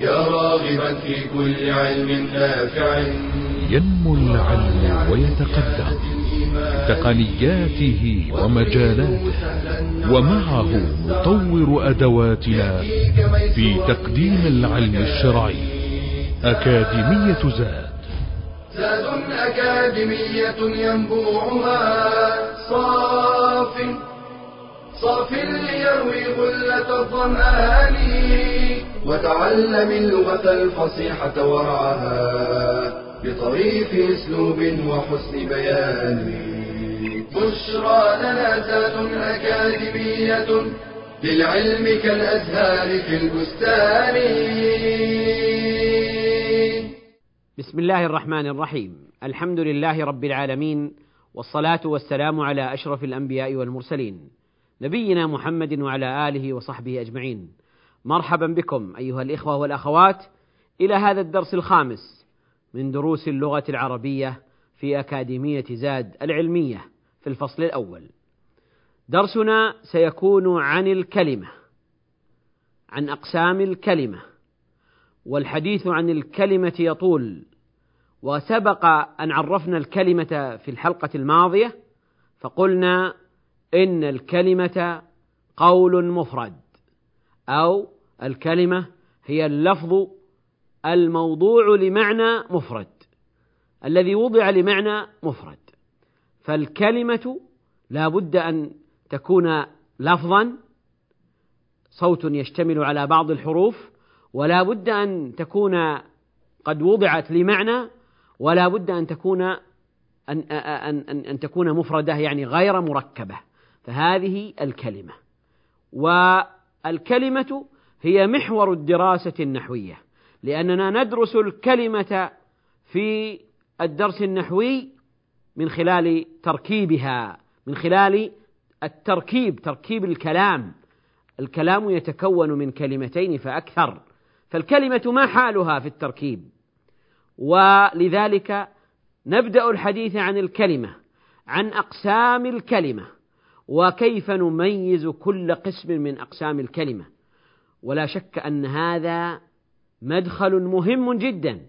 يا راغبا في كل علم نافع ينمو العلم ويتقدم تقنياته ومجالاته، ومعه نطور أدواتنا في تقديم العلم الشرعي. أكاديمية زاد أكاديمية ينبوعها صاف ليروي غلة الظمآن، وتعلم اللغة الفصيحة ورعاها بطريف اسلوب وحسن بيان. بشرى لنا زاد أكاديمية للعلم كالأزهار في البستان. بسم الله الرحمن الرحيم، الحمد لله رب العالمين، والصلاة والسلام على أشرف الأنبياء والمرسلين، نبينا محمد وعلى آله وصحبه أجمعين. مرحبا بكم أيها الإخوة والأخوات إلى هذا الدرس الخامس من دروس اللغة العربية في أكاديمية زاد العلمية في الفصل الأول. درسنا سيكون عن الكلمة، عن أقسام الكلمة، والحديث عن الكلمة يطول، وسبق أن عرفنا الكلمة في الحلقة الماضية، فقلنا إن الكلمة قول مفرد، أو الكلمة هي اللفظ الموضوع لمعنى مفرد، الذي وضع لمعنى مفرد، فالكلمة لا بد أن تكون لفظا صوت يشتمل على بعض الحروف، ولا بد أن تكون قد وضعت لمعنى، ولا بد أن تكون أن أن أن أن تكون مفردة، يعني غير مركبة، فهذه الكلمة. والكلمة هي محور الدراسة النحوية، لأننا ندرس الكلمة في الدرس النحوي من خلال تركيبها، من خلال التركيب، تركيب الكلام. الكلام يتكون من كلمتين فأكثر، فالكلمة ما حالها في التركيب، ولذلك نبدأ الحديث عن الكلمة، عن أقسام الكلمة، وكيف نميز كل قسم من أقسام الكلمة. ولا شك أن هذا مدخل مهم جدا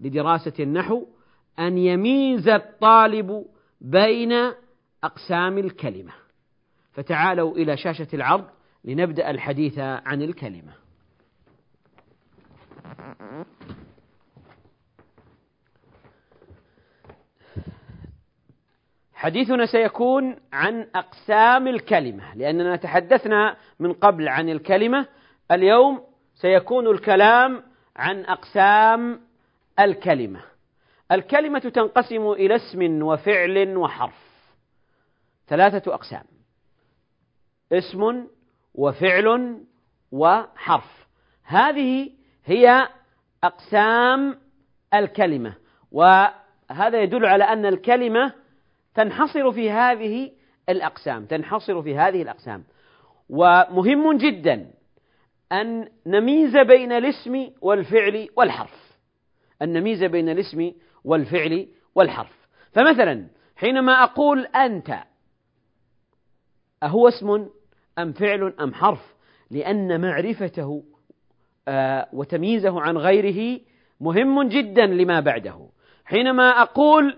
لدراسة النحو، أن يميز الطالب بين أقسام الكلمة. فتعالوا إلى شاشة العرض لنبدأ الحديث عن الكلمة. حديثنا سيكون عن أقسام الكلمة، لأننا تحدثنا من قبل عن الكلمة، اليوم سيكون الكلام عن أقسام الكلمة. الكلمة تنقسم إلى اسم وفعل وحرف، ثلاثة أقسام: اسم وفعل وحرف. هذه هي أقسام الكلمة، وهذا يدل على أن الكلمة تنحصر في هذه الأقسام، تنحصر في هذه الأقسام. ومهم جدا أن نميز بين الاسم والفعل والحرف، أن نميز بين الاسم والفعل والحرف. فمثلا حينما أقول أنت، أهو اسم أم فعل أم حرف؟ لأن معرفته وتمييزه عن غيره مهم جدا لما بعده. حينما أقول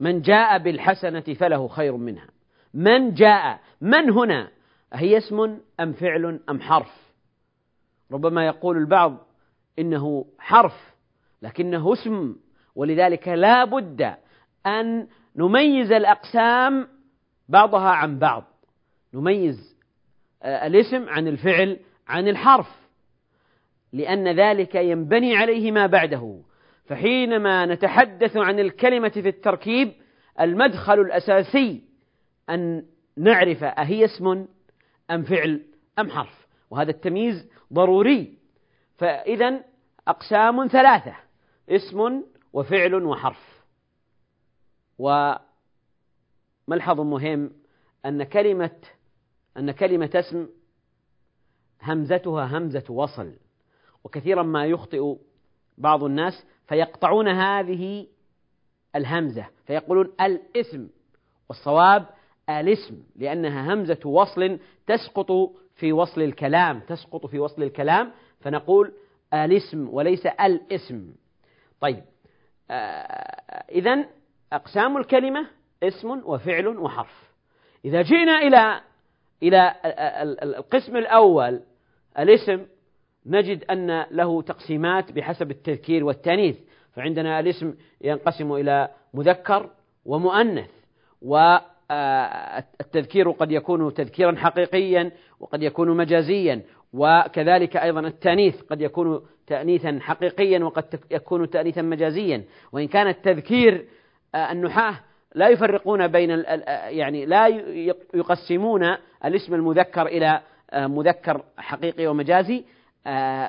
من جاء بالحسنة فله خير منها، من جاء، من هنا هي اسم أم فعل أم حرف؟ ربما يقول البعض إنه حرف، لكنه اسم، ولذلك لا بد أن نميز الأقسام بعضها عن بعض، نميز الاسم عن الفعل عن الحرف، لأن ذلك ينبني عليه ما بعده. فحينما نتحدث عن الكلمة في التركيب، المدخل الأساسي أن نعرف أهي اسم أم فعل أم حرف، وهذا التمييز ضروري. فإذا أقسام ثلاثة: اسم وفعل وحرف. وملحظ مهم أن كلمة اسم همزتها همزة وصل، وكثيرا ما يخطئ بعض الناس فيقطعون هذه الهمزة فيقولون الاسم، والصواب الاسم، لأنها همزة وصل تسقط في وصل الكلام، تسقط في وصل الكلام، فنقول الاسم وليس الاسم. طيب، إذن أقسام الكلمة اسم وفعل وحرف. إذا جئنا إلى القسم الأول الاسم، نجد أن له تقسيمات بحسب التذكير والتانيث، فعندنا الاسم ينقسم إلى مذكر ومؤنث، والتذكير قد يكون تذكيرا حقيقيا وقد يكون مجازيا، وكذلك أيضا التانيث قد يكون تأنيثا حقيقيا وقد يكون تأنيثا مجازيا. وإن كان التذكير النحاة لا يفرقون بين يعني لا يقسمون الاسم المذكر إلى مذكر حقيقي ومجازي،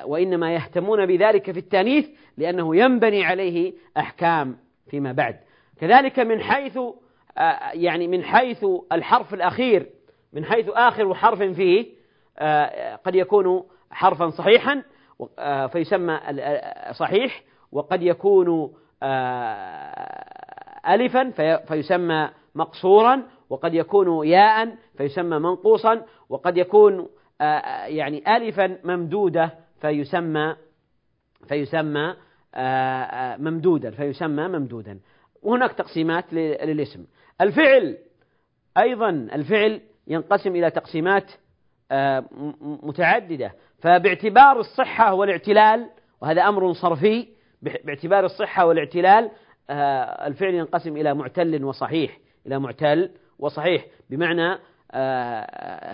وإنما يهتمون بذلك في التانيث لأنه ينبني عليه أحكام فيما بعد. كذلك من حيث الحرف الأخير، من حيث آخر حرف فيه قد يكون حرفا صحيحا فيسمى صحيح، وقد يكون ألفا فيسمى مقصورا، وقد يكون ياء فيسمى منقوصا، وقد يكون ألفا ممدودة فيسمى ممدودا، فيسمى ممدودا. وهناك تقسيمات للاسم. الفعل أيضا، الفعل ينقسم إلى تقسيمات متعددة، فباعتبار الصحة والاعتلال، وهذا أمر صرفي، باعتبار الصحة والاعتلال الفعل ينقسم إلى معتل وصحيح، إلى معتل وصحيح، بمعنى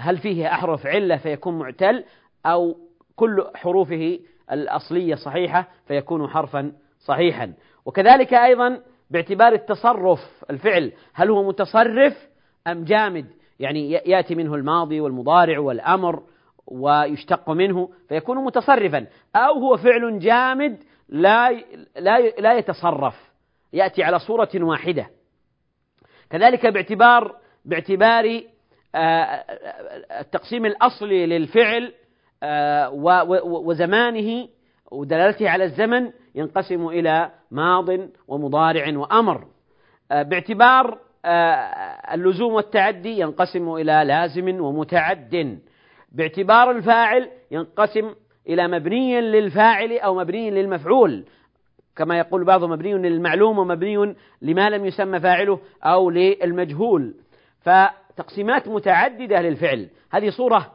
هل فيه أحرف علة فيكون معتل، أو كل حروفه الأصلية صحيحة فيكون حرفا صحيحا. وكذلك أيضا باعتبار التصرف، الفعل هل هو متصرف أم جامد، يعني يأتي منه الماضي والمضارع والأمر ويشتق منه فيكون متصرفا، أو هو فعل جامد لا يتصرف، يأتي على صورة واحدة. كذلك باعتبار التقسيم الأصلي للفعل وزمانه ودلالته على الزمن ينقسم إلى ماض ومضارع وأمر. باعتبار اللزوم والتعدي ينقسم إلى لازم ومتعد. باعتبار الفاعل ينقسم إلى مبني للفاعل أو مبني للمفعول، كما يقول بعضهم مبني للمعلوم ومبني لما لم يسمى فاعله أو للمجهول. فتقسيمات متعددة للفعل، هذه صورة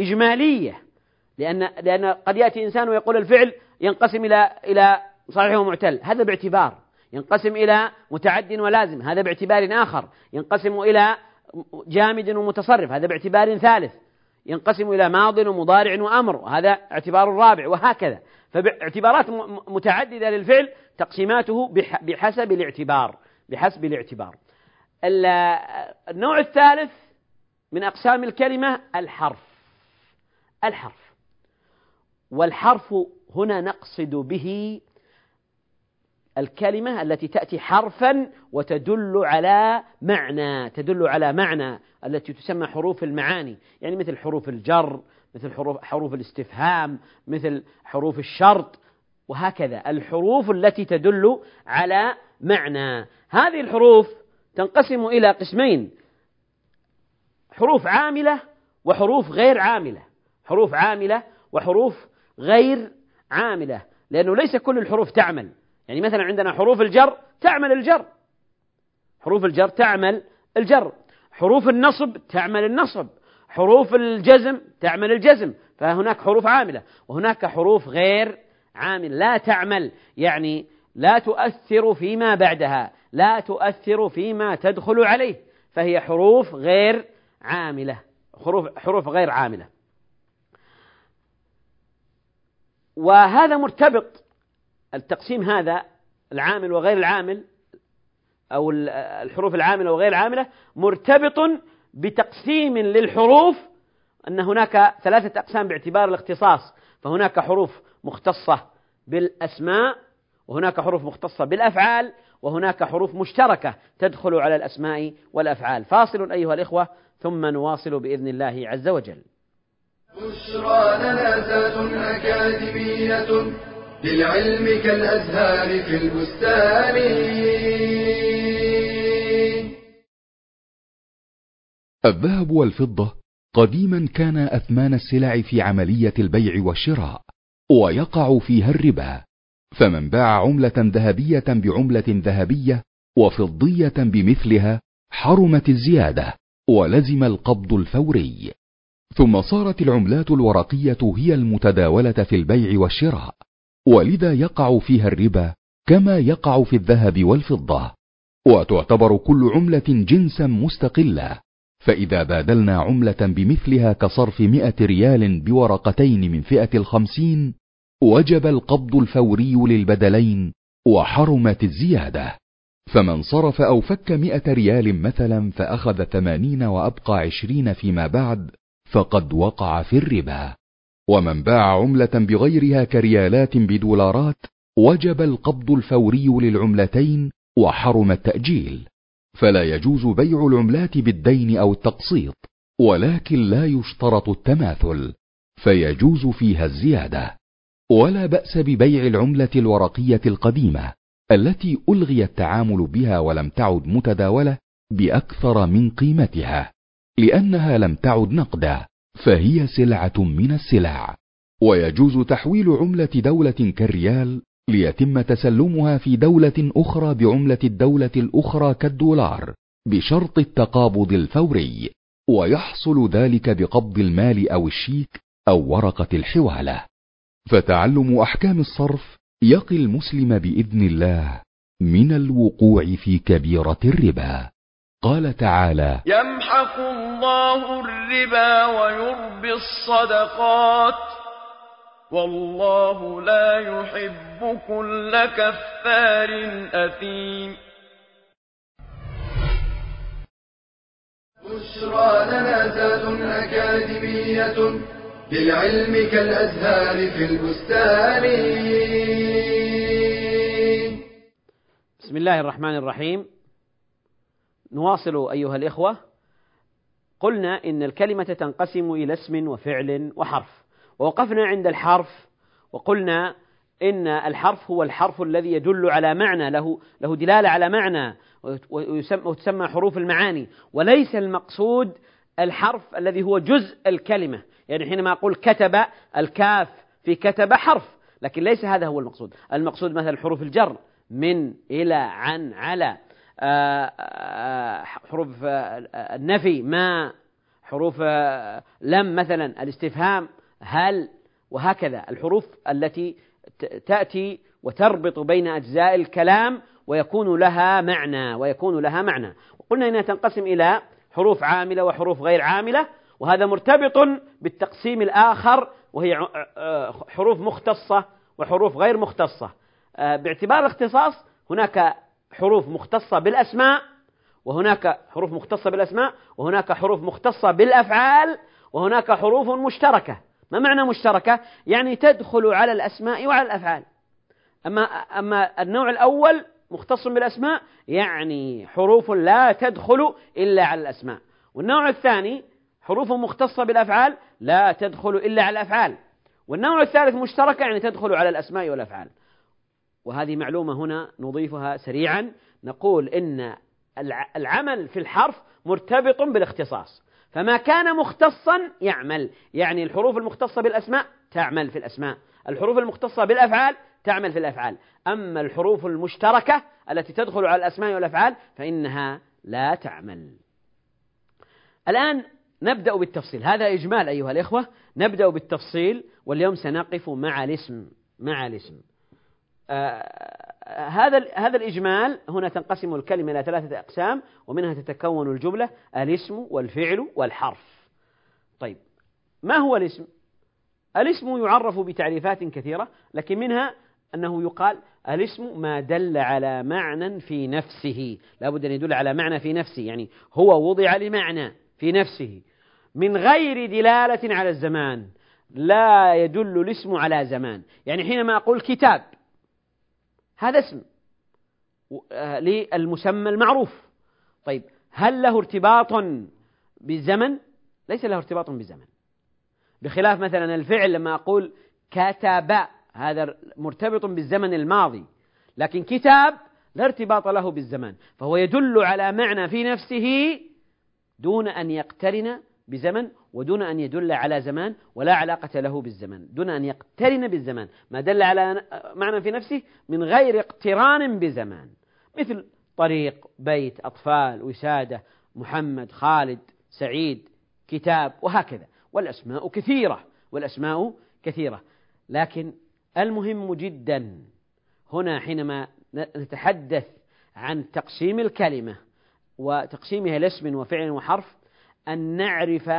إجمالية، لأن قد يأتي إنسان ويقول الفعل ينقسم إلى صحيح ومعتل، هذا باعتبار، ينقسم إلى متعد ولازم، هذا باعتبار آخر، ينقسم إلى جامد ومتصرف، هذا باعتبار ثالث، ينقسم إلى ماض ومضارع وأمر، هذا اعتبار رابع، وهكذا. فاعتبارات متعددة للفعل، تقسيماته بحسب الاعتبار، بحسب الاعتبار. النوع الثالث من أقسام الكلمة الحرف. والحرف هنا نقصد به الكلمة التي تأتي حرفا وتدل على معنى، التي تسمى حروف المعاني، يعني مثل حروف الجر، مثل حروف الاستفهام، مثل حروف الشرط، وهكذا الحروف التي تدل على معنى. هذه الحروف تنقسم إلى قسمين، حروف عاملة وحروف غير عاملة، لأنه ليس كل الحروف تعمل، يعني مثلا عندنا حروف الجر تعمل الجر، حروف النصب تعمل النصب، حروف الجزم تعمل الجزم، فهناك حروف عاملة، وهناك حروف غير عاملة لا تعمل، يعني لا تؤثر فيما بعدها، لا تؤثر فيما تدخل عليه، فهي حروف غير عاملة، حروف غير عاملة. وهذا مرتبط، التقسيم هذا العامل وغير العامل، أو الحروف العاملة وغير العاملة، مرتبط بتقسيم للحروف، أن هناك ثلاثة أقسام باعتبار الاختصاص، فهناك حروف مختصة بالأسماء، وهناك حروف مختصة بالأفعال، وهناك حروف مشتركة تدخل على الأسماء والأفعال. فاصل أيها الإخوة، ثم نواصل بإذن الله عز وجل. بشرى لنا زاد أكاديمية للعلم كالأزهار في البستان. الذهب والفضة قديما كان أثمان السلع في عملية البيع والشراء ويقع فيها الربا، فمن باع عملة ذهبية بعملة ذهبية وفضية بمثلها حرمت الزيادة ولزم القبض الفوري. ثم صارت العملات الورقية هي المتداولة في البيع والشراء، ولذا يقع فيها الربا كما يقع في الذهب والفضة، وتعتبر كل عملة جنسا مستقلة. فإذا بادلنا عملة بمثلها كصرف 100 ريال بورقتين من فئة 50 وجب القبض الفوري للبدلين وحرمت الزيادة. فمن صرف أو فك 100 ريال مثلا فأخذ 80 وأبقى 20 فيما بعد فقد وقع في الربا. ومن باع عملة بغيرها كريالات بدولارات وجب القبض الفوري للعملتين وحرم التأجيل. فلا يجوز بيع العملات بالدين أو التقسيط، ولكن لا يشترط التماثل فيجوز فيها الزيادة. ولا بأس ببيع العملة الورقية القديمة التي ألغي التعامل بها ولم تعد متداولة بأكثر من قيمتها، لأنها لم تعد نقدا فهي سلعة من السلع. ويجوز تحويل عملة دولة كالريال ليتم تسلمها في دولة أخرى بعملة الدولة الأخرى كالدولار بشرط التقابض الفوري، ويحصل ذلك بقبض المال أو الشيك أو ورقة الحوالة. فتعلم أحكام الصرف يقي المسلم بإذن الله من الوقوع في كبيرة الربا. قال تعالى: يمحق الله الربا ويربي الصدقات والله لا يحب كل كفار أثيم. بشرى لنا زاد أكاديمية للعلم كالأزهار في البستان. بسم الله الرحمن الرحيم. نواصل أيها الإخوة. قلنا إن الكلمة تنقسم إلى اسم وفعل وحرف، ووقفنا عند الحرف وقلنا إن الحرف هو الحرف الذي يدل على معنى، له دلالة على معنى وتسمى حروف المعاني، وليس المقصود الحرف الذي هو جزء الكلمة. يعني حينما أقول كتب، الكاف في كتب حرف، لكن ليس هذا هو المقصود. المقصود مثل حروف الجر من، إلى، عن، على، حروف النفي ما، حروف لم مثلا، الاستفهام هل، وهكذا الحروف التي تأتي وتربط بين أجزاء الكلام ويكون لها معنى. وقلنا إنها تنقسم إلى حروف عاملة وحروف غير عاملة، وهذا مرتبط بالتقسيم الآخر وهي حروف مختصة وحروف غير مختصة. باعتبار الاختصاص هناك حروف مختصة بالأسماء، وهناك حروف مختصة بالأفعال، وهناك حروف مشتركة. ما معنى مشتركة؟ يعني تدخل على الأسماء وعلى الأفعال. أما النوع الأول مختص بالأسماء، يعني حروف لا تدخل إلا على الأسماء، والنوع الثاني حروف مختصة بالأفعال لا تدخل إلا على الأفعال، والنوع الثالث مشتركة يعني تدخل على الأسماء والأفعال. وهذه معلومة هنا نضيفها سريعا، نقول إن العمل في الحرف مرتبط بالاختصاص، فما كان مختصا يعمل، يعني الحروف المختصة بالأسماء تعمل في الأسماء، الحروف المختصة بالأفعال تعمل في الأفعال، أما الحروف المشتركة التي تدخل على الأسماء والأفعال فإنها لا تعمل. الآن نبدأ بالتفصيل، هذا إجمال أيها الإخوة، نبدأ بالتفصيل، واليوم سنقف مع الاسم. هذا الإجمال. هنا تنقسم الكلمة إلى 3 أقسام، ومنها تتكون الجملة: الاسم والفعل والحرف. طيب، ما هو الاسم؟ الاسم يعرف بتعريفات كثيرة، لكن منها أنه يقال الاسم ما دل على معنى في نفسه، لا بد أن يدل على معنى في نفسه، يعني هو وضع لمعنى في نفسه من غير دلالة على الزمان، لا يدل الاسم على زمان. يعني حينما أقول كتاب، هذا اسم للمسمى المعروف. طيب، هل له ارتباط بالزمن؟ ليس له ارتباط بالزمن، بخلاف مثلا الفعل، لما أقول كتب هذا مرتبط بالزمن الماضي، لكن كتاب لا ارتباط له بالزمان، فهو يدل على معنى في نفسه دون أن يقترن بزمن ودون أن يدل على زمان ولا علاقة له بالزمان، دون أن يقترن بالزمان، ما دل على معنى في نفسه من غير اقتران بزمان، مثل طريق، بيت، أطفال، وسادة، محمد، خالد، سعيد، كتاب، وهكذا. والأسماء كثيرة، لكن المهم جدا هنا حينما نتحدث عن تقسيم الكلمة وتقسيمها لاسم وفعل وحرف أن نعرف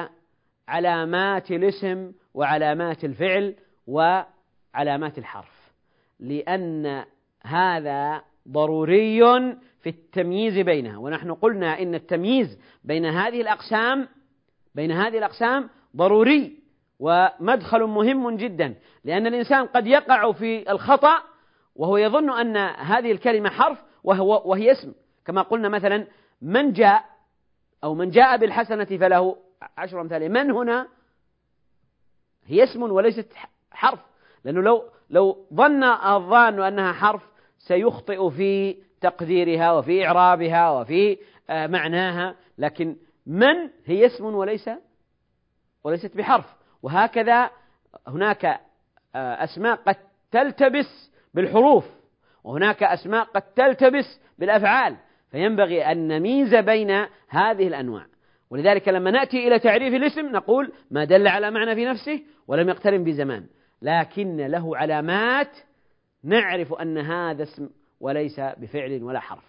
علامات الاسم وعلامات الفعل وعلامات الحرف، لأن هذا ضروري في التمييز بينها. ونحن قلنا إن التمييز بين هذه الأقسام ضروري ومدخل مهم جدا، لأن الإنسان قد يقع في الخطأ وهو يظن أن هذه الكلمة حرف وهي اسم، كما قلنا مثلا من جاء، أو من جاء بالحسنة فله 10 أمثال. من هنا هي اسم وليست حرف، لأنه لو ظن الظان أنها حرف سيخطئ في تقديرها وفي إعرابها وفي معناها، لكن من هي اسم وليست بحرف. وهكذا هناك أسماء قد تلتبس بالحروف، وهناك أسماء قد تلتبس بالأفعال، فينبغي أن نميز بين هذه الأنواع. ولذلك لما نأتي إلى تعريف الاسم نقول ما دل على معنى في نفسه ولم يقترن بزمان، لكن له علامات نعرف أن هذا اسم وليس بفعل ولا حرف.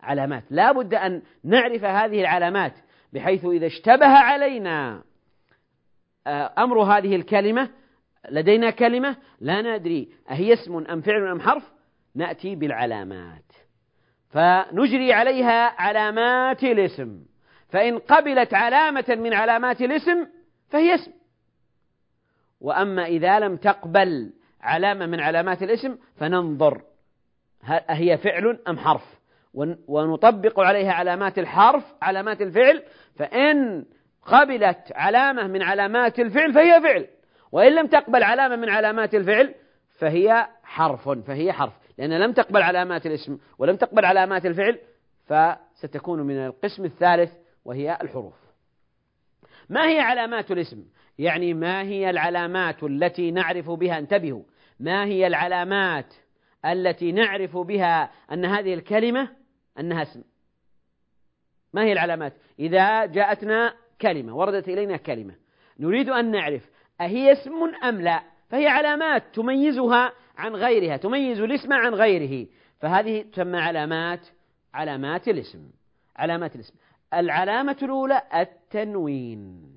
علامات لا بد أن نعرف هذه العلامات، بحيث إذا اشتبه علينا أمر هذه الكلمة، لدينا كلمة لا ندري أهي اسم أم فعل أم حرف، نأتي بالعلامات فنجري عليها علامات الاسم، فإن قبلت علامة من علامات الاسم فهي اسم، وأما إذا لم تقبل علامة من علامات الاسم فننظر أهي فعل أم حرف، ونطبق عليها علامات الحرف علامات الفعل، فإن قبلت علامة من علامات الفعل فهي فعل، وإن لم تقبل علامة من علامات الفعل فهي حرف، لأن لم تقبل علامات الاسم ولم تقبل علامات الفعل، فستكون من القسم الثالث وهي الحروف. ما هي علامات الاسم؟ يعني ما هي العلامات التي نعرف بها، انتبهوا، ما هي العلامات التي نعرف بها أن هذه الكلمة أنها اسم؟ ما هي العلامات؟ إذا جاءتنا كلمة، وردت إلينا كلمة، نريد أن نعرف أهي اسم أم لا، فهي علامات تميزها عن غيرها، تميز الاسم عن غيره، فهذه تسمى علامات الاسم. العلامة الأولى التنوين،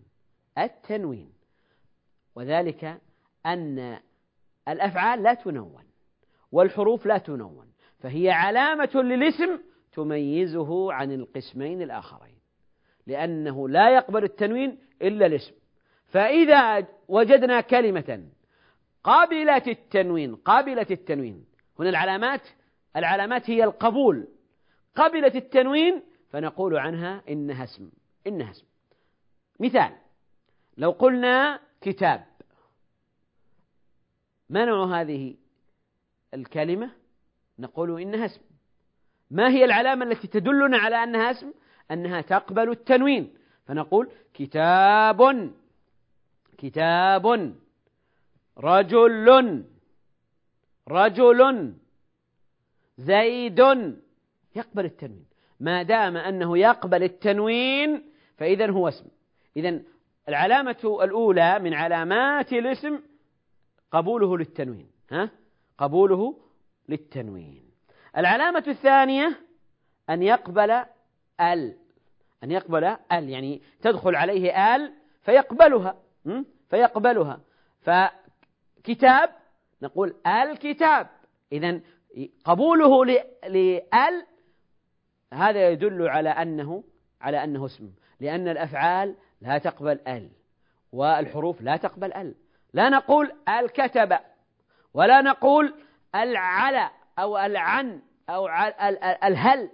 وذلك أن الأفعال لا تنون والحروف لا تنون، فهي علامة للاسم تميزه عن القسمين الآخرين، لأنه لا يقبل التنوين إلا الاسم. فإذا وجدنا كلمة قابلت التنوين، هنا العلامات هي القبول، قابلت التنوين فنقول عنها إنها اسم. مثال، لو قلنا كتاب، ما نوع هذه الكلمة؟ نقول إنها اسم. ما هي العلامة التي تدلنا على أنها اسم؟ أنها تقبل التنوين، فنقول كتاب، رجل، زيد، يقبل التنوين. ما دام أنه يقبل التنوين فإذن هو اسم. إذن العلامة الأولى من علامات الاسم قبوله للتنوين. العلامة الثانية أن يقبل ال، يعني تدخل عليه ال فيقبلها. فكتاب نقول الكتاب، إذن قبوله لال هذا يدل على أنه اسم، لأن الأفعال لا تقبل ال والحروف لا تقبل ال. لا نقول الكتب، ولا نقول العلى أو العن أو الهل،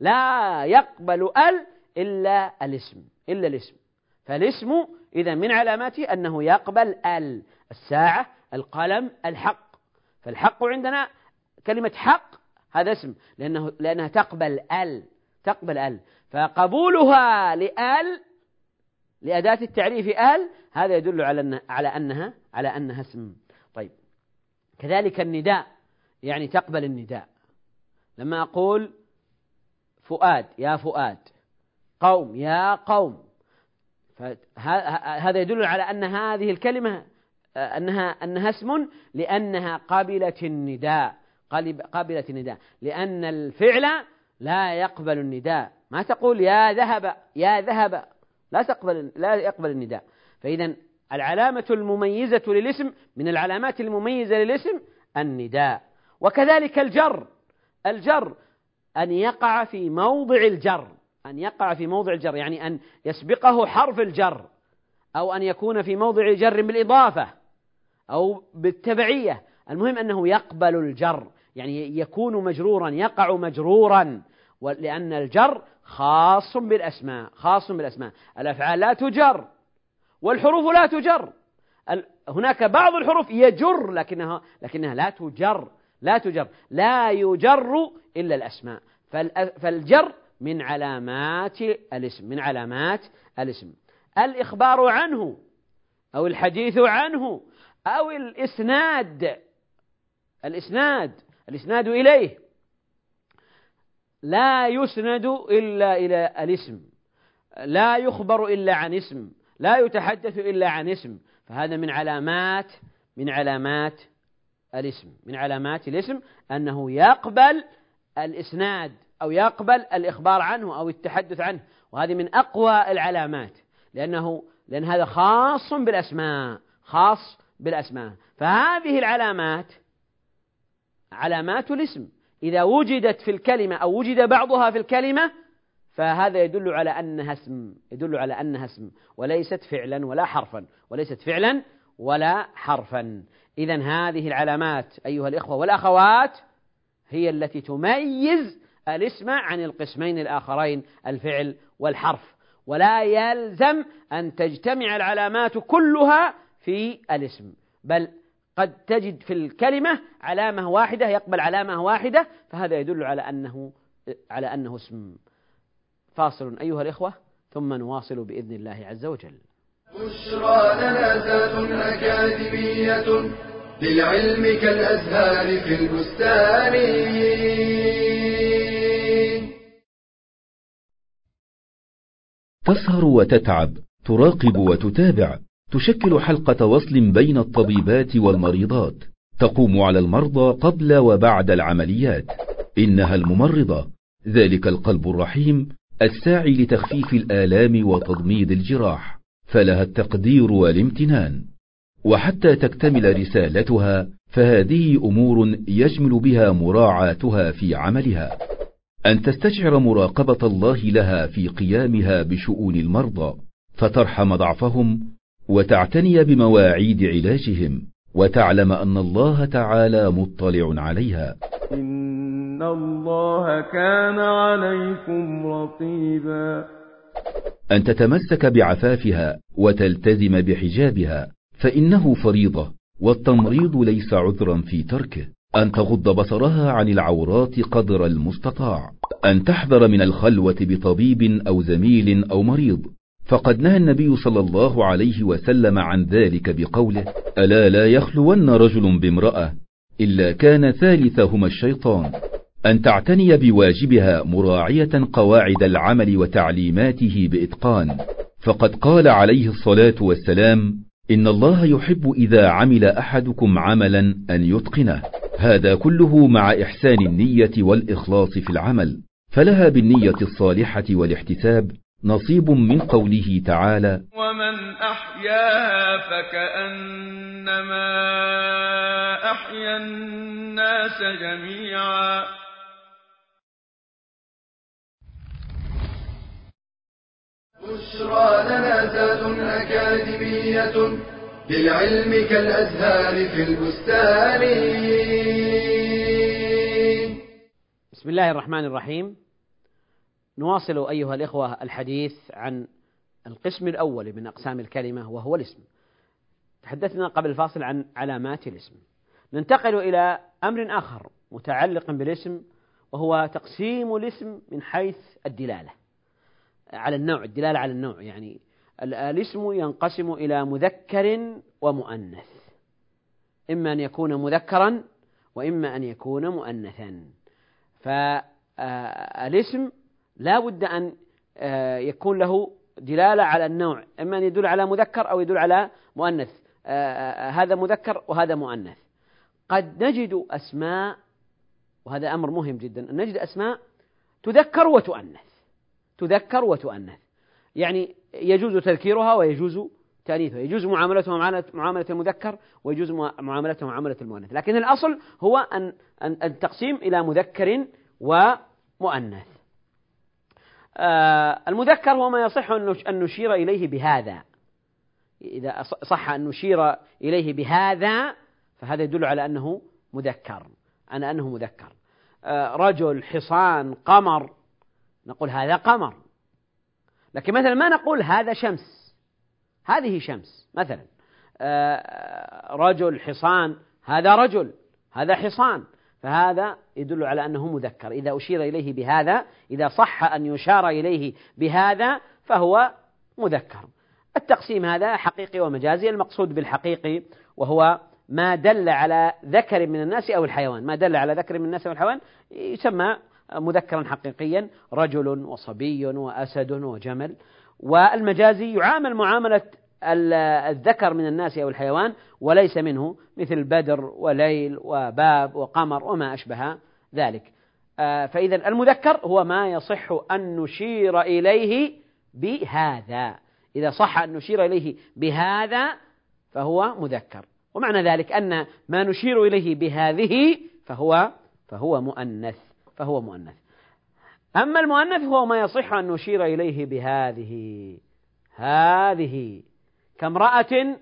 لا يقبل ال إلا الاسم. فالاسم إذا من علاماته أنه يقبل ال، الساعة، القلم، الحق. فالحق عندنا كلمة حق هذا اسم، لأنها تقبل ال، فقبولها لال لأداة التعريف أهل، هذا يدل على أنها اسم. طيب كذلك النداء، يعني تقبل النداء. لما أقول فؤاد يا فؤاد، قوم يا قوم، فهذا يدل على أن هذه الكلمة أنها اسم، لأنها قابلت النداء، لأن الفعل لا يقبل النداء. ما تقول يا ذهب يا ذهب، لا يقبل النداء. فإذا العلامة المميزة للاسم، من العلامات المميزة للاسم النداء. وكذلك الجر أن يقع في موضع الجر، يعني أن يسبقه حرف الجر، أو أن يكون في موضع جر بالإضافة أو بالتبعية. المهم أنه يقبل الجر، يعني يكون مجرورا، يقع مجرورا، لأن الجر خاص بالأسماء. الأفعال لا تجر، والحروف لا تجر. هناك بعض الحروف يجر لكنها لا تجر، لا يجر إلا الأسماء. فالجر من علامات الاسم. الإخبار عنه أو الحديث عنه أو الإسناد إليه. لا يسند إلا إلى الاسم، لا يخبر إلا عن اسم، لا يتحدث إلا عن اسم. فهذا من علامات الاسم أنه يقبل الإسناد أو يقبل الإخبار عنه أو التحدث عنه. وهذه من أقوى العلامات، لأن هذا خاص بالأسماء. فهذه العلامات علامات الاسم، إذا وجدت في الكلمة أو وجد بعضها في الكلمة فهذا يدل على أنها اسم وليست فعلا ولا حرفا. إذن هذه العلامات أيها الإخوة والأخوات هي التي تميز الاسم عن القسمين الآخرين، الفعل والحرف. ولا يلزم أن تجتمع العلامات كلها في الاسم، بل قد تجد في الكلمة علامة واحدة يقبل علامة واحدة، فهذا يدل على أنه اسم. فاصل أيها الإخوة، ثم نواصل بإذن الله عز وجل. بشرى لنا أكاديمية للعلم كالأزهار في البستان. تسهر وتتعب، تراقب وتتابع، تشكل حلقة وصل بين الطبيبات والمريضات، تقوم على المرضى قبل وبعد العمليات. إنها الممرضة، ذلك القلب الرحيم الساعي لتخفيف الآلام وتضميد الجراح، فلها التقدير والامتنان. وحتى تكتمل رسالتها فهذه أمور يجمل بها مراعاتها في عملها، أن تستشعر مراقبة الله لها في قيامها بشؤون المرضى، فترحم ضعفهم وتعتني بمواعيد علاجهم، وتعلم أن الله تعالى مطلع عليها. إن الله كان عليكم رقيبا. أن تتمسك بعفافها وتلتزم بحجابها، فإنه فريضة، والتمريض ليس عذرا في تركه. أن تغض بصرها عن العورات قدر المستطاع، أن تحذر من الخلوة بطبيب أو زميل أو مريض، فقد نهى النبي صلى الله عليه وسلم عن ذلك بقوله: ألا لا يخلون رجل بامرأة إلا كان ثالثهما الشيطان. أن تعتني بواجبها مراعية قواعد العمل وتعليماته بإتقان، فقد قال عليه الصلاة والسلام: إن الله يحب إذا عمل أحدكم عملا أن يتقنه. هذا كله مع إحسان النية والإخلاص في العمل، فلها بالنية الصالحة والاحتساب نصيب من قوله تعالى: ومن أحياها فكأنما أحيا الناس جميعا. بشرى لنا زاد أكاديمية للعلم كالأزهار في البستان. بسم الله الرحمن الرحيم. نواصل أيها الإخوة الحديث عن القسم الأول من أقسام الكلمة وهو الاسم. تحدثنا قبل الفاصل عن علامات الاسم، ننتقل إلى أمر آخر متعلق بالاسم، وهو تقسيم الاسم من حيث الدلالة على النوع، يعني الاسم ينقسم إلى مذكر ومؤنث، إما أن يكون مذكرا وإما أن يكون مؤنثا. فالاسم لا بد أن يكون له دلالة على النوع، إما أن يدل على مذكر أو يدل على مؤنث، هذا مذكر وهذا مؤنث. قد نجد أسماء، وهذا أمر مهم جدا، نجد أسماء تذكر وتؤنث، يعني يجوز تذكيرها ويجوز تأنيثها، يجوز معاملتها معاملة المذكر ويجوز معاملتها معاملة المؤنث، لكن الأصل هو أن التقسيم إلى مذكر ومؤنث. المذكر هو ما يصح أن نشير إليه بهذا، إذا صح أن نشير إليه بهذا فهذا يدل على أنه مذكر، على أنه مذكر. رجل، حصان، قمر، نقول هذا قمر، لكن مثلا ما نقول هذا شمس، هذه شمس مثلا. رجل، حصان، هذا رجل، هذا حصان، فهذا يدل على أنه مذكر إذا أشير إليه بهذا، إذا صح أن يشار إليه بهذا فهو مذكر. التقسيم هذا حقيقي ومجازي، المقصود بالحقيقي وهو ما دل على ذكر من الناس أو الحيوان، ما دل على ذكر من الناس أو الحيوان يسمى مذكرا حقيقيا، رجل وصبي وأسد وجمل. والمجازي يعامل معاملة الذكر من الناس أو الحيوان وليس منه، مثل بدر وليل وباب وقمر وما أشبه ذلك. فإذا المذكر هو ما يصح أن نشير إليه بهذا، إذا صح أن نشير إليه بهذا فهو مذكر، ومعنى ذلك أن ما نشير إليه بهذه فهو مؤنث. أما المؤنث هو ما يصح أن نشير إليه بهذه، هذه كامرأة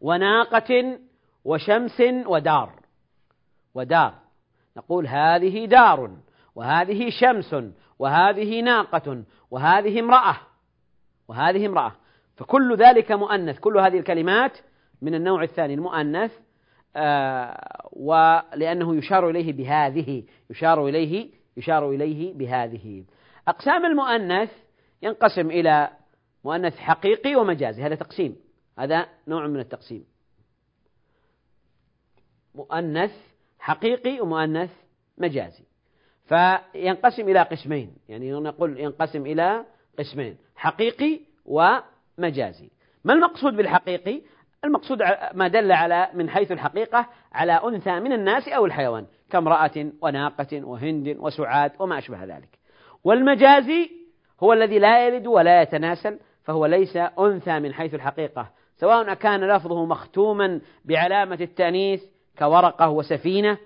وناقة وشمس ودار، نقول هذه دار وهذه شمس وهذه ناقة وهذه امرأة، فكل ذلك مؤنث، كل هذه الكلمات من النوع الثاني المؤنث، ولأنه يشار إليه بهذه. أقسام المؤنث ينقسم إلى مؤنث حقيقي ومجازي، هذا تقسيم، هذا نوع من التقسيم، مؤنث حقيقي ومؤنث مجازي. فينقسم إلى قسمين، يعني نقول ينقسم إلى قسمين، حقيقي ومجازي. ما المقصود بالحقيقي؟ المقصود ما دل على من حيث الحقيقة على أنثى من الناس أو الحيوان، كامرأة وناقة وهند وسعاد وما أشبه ذلك. والمجازي هو الذي لا يلد ولا يتناسل، فهو ليس أنثى من حيث الحقيقة، سواء أكان لفظه مختوما بعلامة التأنيث كورقة وسفينة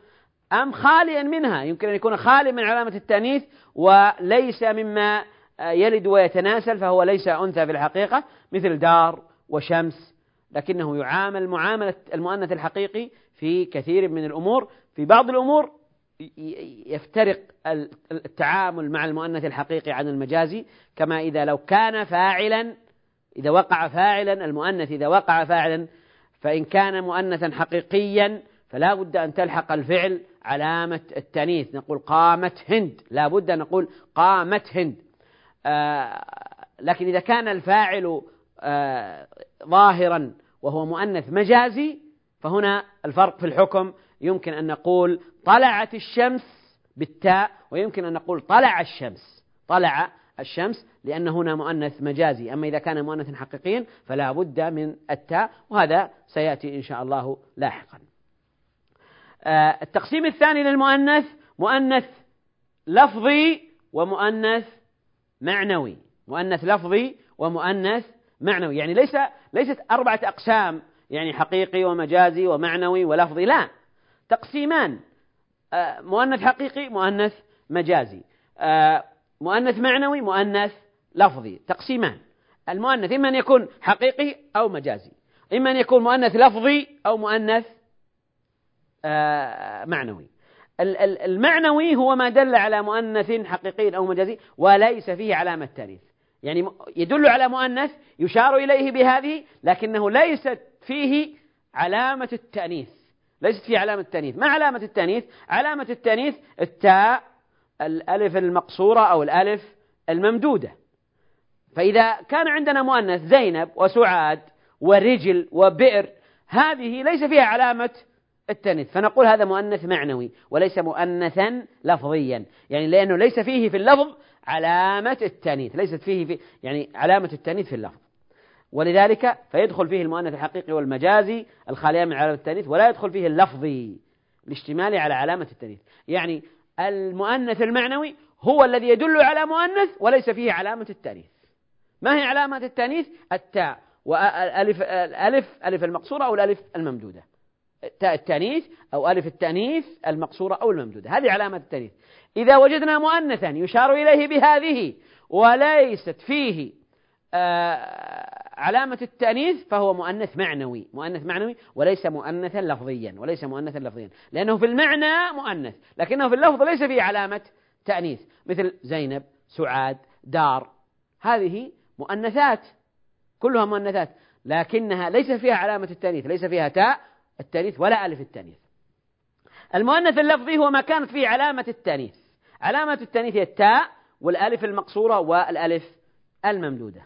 أم خاليا منها، يمكن أن يكون خاليا من علامة التأنيث وليس مما يلد ويتناسل، فهو ليس أنثى في الحقيقة، مثل دار وشمس، لكنه يعامل معاملة المؤنث الحقيقي في كثير من الأمور. في بعض الأمور يفترق التعامل مع المؤنث الحقيقي عن المجازي، كما إذا لو كان فاعلا، إذا وقع فاعلا المؤنث، إذا وقع فاعلا فإن كان مؤنثا حقيقيا فلا بد أن تلحق الفعل علامة التأنيث، نقول قامت هند، لا بد أن نقول قامت هند. لكن إذا كان الفاعل ظاهرا وهو مؤنث مجازي فهنا الفرق في الحكم، يمكن أن نقول طلعت الشمس بالتاء، ويمكن أن نقول طلع الشمس، لأن هنا مؤنث مجازي. أما إذا كان مؤنث حقيقيا فلا بد من التاء، وهذا سيأتي إن شاء الله لاحقا. التقسيم الثاني للمؤنث، مؤنث لفظي ومؤنث معنوي، مؤنث لفظي ومؤنث معنوي، يعني ليست أربعة أقسام، يعني حقيقي ومجازي ومعنوي ولفظي، لا، تقسيمان، مؤنث حقيقي مؤنث مجازي، مؤنث معنوي مؤنث لفظي، تقسيمان. المؤنث إما أن يكون حقيقي أو مجازي، إما أن يكون مؤنث لفظي أو مؤنث معنوي. المعنوي هو ما دل على مؤنث حقيقي أو مجازي وليس فيه علامة تأنيث، يعني يدل على مؤنث يشار إليه بهذه لكنه ليست فيه علامة التأنيث. ما علامة التأنيث؟ علامة التأنيث التاء، الألف المقصورة أو الألف الممدودة، فإذا كان عندنا مؤنث زينب وسعاد ورجل وبئر، هذه ليس فيها علامة التانيث، فنقول هذا مؤنث معنوي وليس مؤنثا لفظيا، يعني لأنه ليس فيه في اللفظ علامة التانيث، ليست فيه في يعني علامة التانيث في اللفظ، ولذلك فيدخل فيه المؤنث الحقيقي والمجازي الخاليان من علامة التانيث، ولا يدخل فيه اللفظي الاشتمال على علامة التانيث. يعني المؤنث المعنوي هو الذي يدل على مؤنث وليس فيه علامة التانيث. ما هي علامة التانيث؟ التاء والألف، الألف المقصورة أو الألف الممدودة، تاء التانيث أو ألف التانيث المقصورة أو الممدودة، هذه علامة التانيث. إذا وجدنا مؤنثا يشار إليه بهذه وليست فيه علامة التأنيث فهو مؤنث معنوي، مؤنث معنوي وليس مؤنثا لفظيا، وليس مؤنثا لفظيا، لأنه في المعنى مؤنث لكنه في اللفظ ليس فيه علامة تأنيث، مثل زينب، سعاد، دار، هذه مؤنثات كلها مؤنثات لكنها ليس فيها علامة التأنيث، ليس فيها تاء التأنيث ولا ألف التأنيث. المؤنث اللفظي هو ما كانت فيه علامة التأنيث، علامة التأنيث هي التاء والألف المقصورة والألف الممدودة.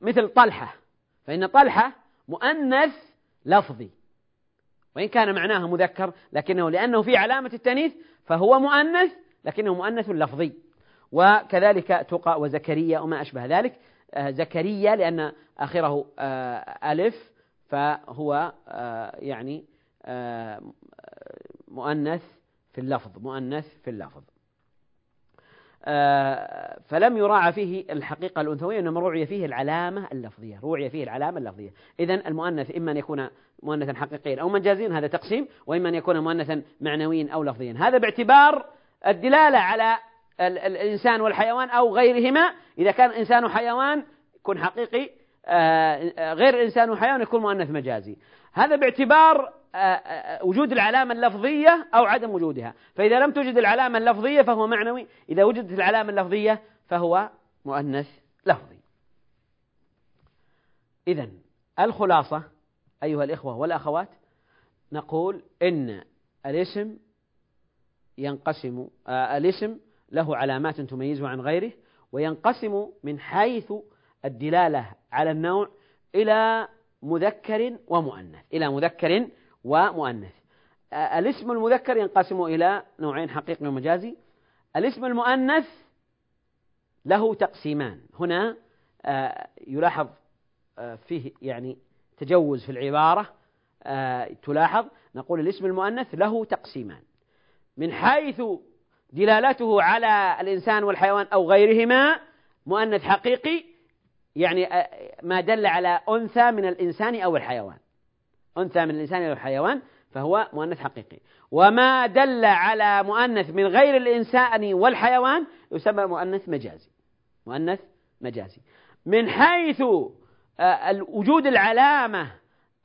مثل طلحة، فإن طلحة مؤنث لفظي وإن كان معناها مذكر، لكنه لأنه في علامة التانيث فهو مؤنث لكنه مؤنث لفظي. وكذلك تقى وزكريا وما أشبه ذلك، زكريا لأن آخره ألف فهو يعني مؤنث في اللفظ، مؤنث في اللفظ، فلم يراعى فيه الحقيقة الأنثوية، إنما روعي فيه العلامة اللفظية، روعي فيه العلامة اللفظية. إذن المؤنث إما أن يكون مؤنثا حقيقيا أو مجازيا، هذا تقسيم، وإما أن يكون مؤنثا معنويا أو لفظيا، هذا باعتبار الدلالة على الإنسان والحيوان أو غيرهما. إذا كان إنسان وحيوان يكون حقيقي، غير إنسان وحيوان يكون مؤنث مجازي، هذا باعتبار وجود العلامة اللفظية أو عدم وجودها. فإذا لم توجد العلامة اللفظية فهو معنوي، إذا وجدت العلامة اللفظية فهو مؤنث لفظي. إذن الخلاصة أيها الإخوة والأخوات، نقول إن الاسم ينقسم، الاسم له علامات تميزه عن غيره، وينقسم من حيث الدلالة على النوع إلى مذكر ومؤنث، إلى مذكر ومؤنث. الاسم المذكر ينقسم إلى نوعين، حقيقي ومجازي. الاسم المؤنث له تقسيمان، هنا يلاحظ فيه يعني تجوز في العبارة، تلاحظ نقول الاسم المؤنث له تقسيمان من حيث دلالته على الإنسان والحيوان أو غيرهما. مؤنث حقيقي يعني ما دل على أنثى من الإنسان أو الحيوان، أنثى من الإنسان أو الحيوان فهو مؤنث حقيقي، وما دل على مؤنث من غير الإنسان والحيوان يسمى مؤنث مجازي، مؤنث مجازي. من حيث وجود العلامة،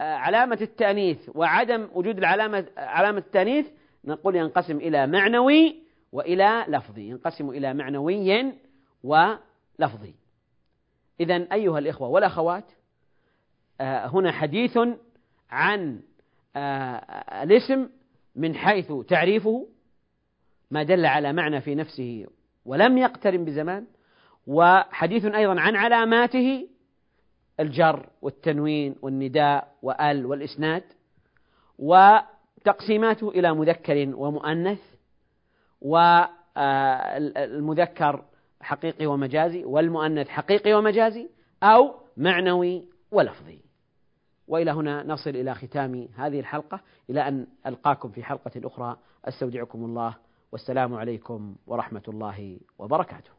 علامة التأنيث وعدم وجود العلامة، علامة التأنيث، نقول ينقسم إلى معنوي وإلى لفظي، ينقسم إلى معنوي ولفظي. إذن أيها الإخوة والأخوات، هنا حديث عن الاسم من حيث تعريفه، ما دل على معنى في نفسه ولم يقترن بزمان، وحديث أيضا عن علاماته، الجر والتنوين والنداء وأل والإسناد، وتقسيماته إلى مذكر ومؤنث، والمذكر حقيقي ومجازي، والمؤنث حقيقي ومجازي أو معنوي ولفظي. وإلى هنا نصل إلى ختام هذه الحلقة، إلى أن ألقاكم في حلقة أخرى، أستودعكم الله والسلام عليكم ورحمة الله وبركاته.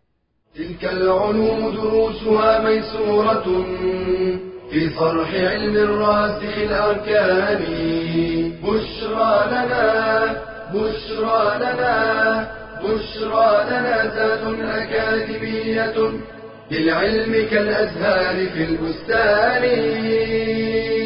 تلك العلوم دروسها ميسورة في فرح علم الراسخ الأركان، بشرى لنا، بشرى لنا، بشرى لنا زاد أكاديمية، للعلم كالأزهار في البستان.